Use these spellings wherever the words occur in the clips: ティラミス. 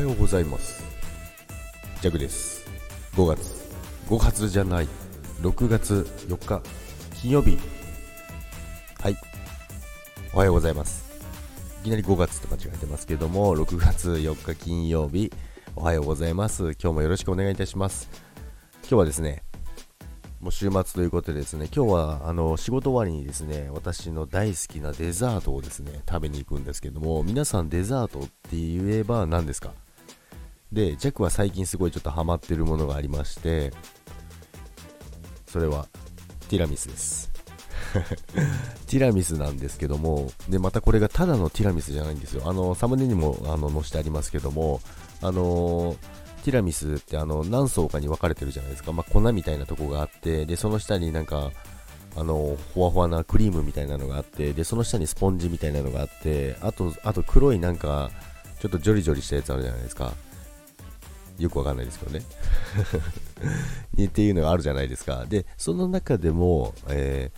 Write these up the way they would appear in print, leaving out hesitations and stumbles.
はようございます。ジャグです。6月4日金曜日。はい、おはようございます。いきなり5月と間違えてますけども、6月4日金曜日、おはようございます。今日もよろしくお願いいたします。今日はですね、もう週末ということでですね、今日は仕事終わりにですね、私の大好きなデザートをですね食べに行くんですけども、皆さんデザートって言えば何ですか？で、ジャックは最近すごいちょっとハマってるものがありまして、それはティラミスです。ティラミスなんですけども、でまたこれがただのティラミスじゃないんですよ。サムネにも載せてありますけども、ティラミスって何層かに分かれてるじゃないですか。まあ、粉みたいなとこがあって、でその下になんかほわほわなクリームみたいなのがあって、でその下にスポンジみたいなのがあって、あと黒いなんかちょっとジョリジョリしたやつあるじゃないですか。よくわかんないですけどね。っていうのがあるじゃないですか。でその中でも、テ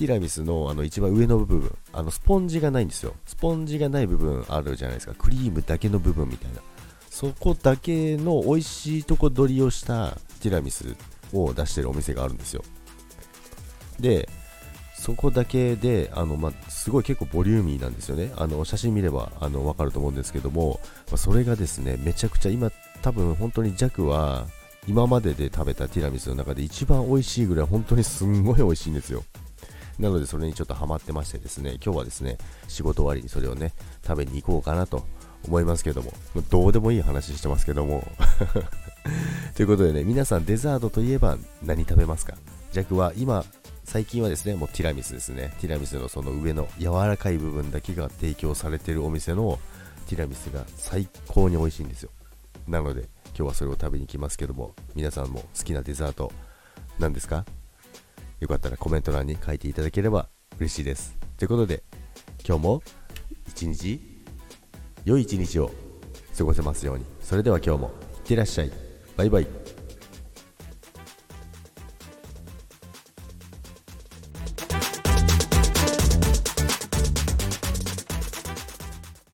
ィラミスの一番上の部分、スポンジがないんですよ。スポンジがない部分あるじゃないですか。クリームだけの部分みたいな、そこだけの美味しいとこ取りをしたティラミスを出してるお店があるんですよ。でそこだけですごい結構ボリューミーなんですよね。写真見れば分かると思うんですけども、それがですね、めちゃくちゃ今多分本当にジャクは今までで食べたティラミスの中で一番美味しいぐらい、本当にすんごい美味しいんですよ。なのでそれにちょっとハマってましてですね、今日はですね仕事終わりにそれをね食べに行こうかなと思いますけども、どうでもいい話してますけども。ということでね、皆さんデザートといえば何食べますか？ジャクは最近はですね、もうティラミスですね。ティラミスのその上の柔らかい部分だけが提供されているお店のティラミスが最高に美味しいんですよ。なので今日はそれを食べに来ますけども、皆さんも好きなデザート何ですか？よかったらコメント欄に書いていただければ嬉しいです。ということで今日も良い一日を過ごせますように。それでは今日もいってらっしゃい。バイバイ。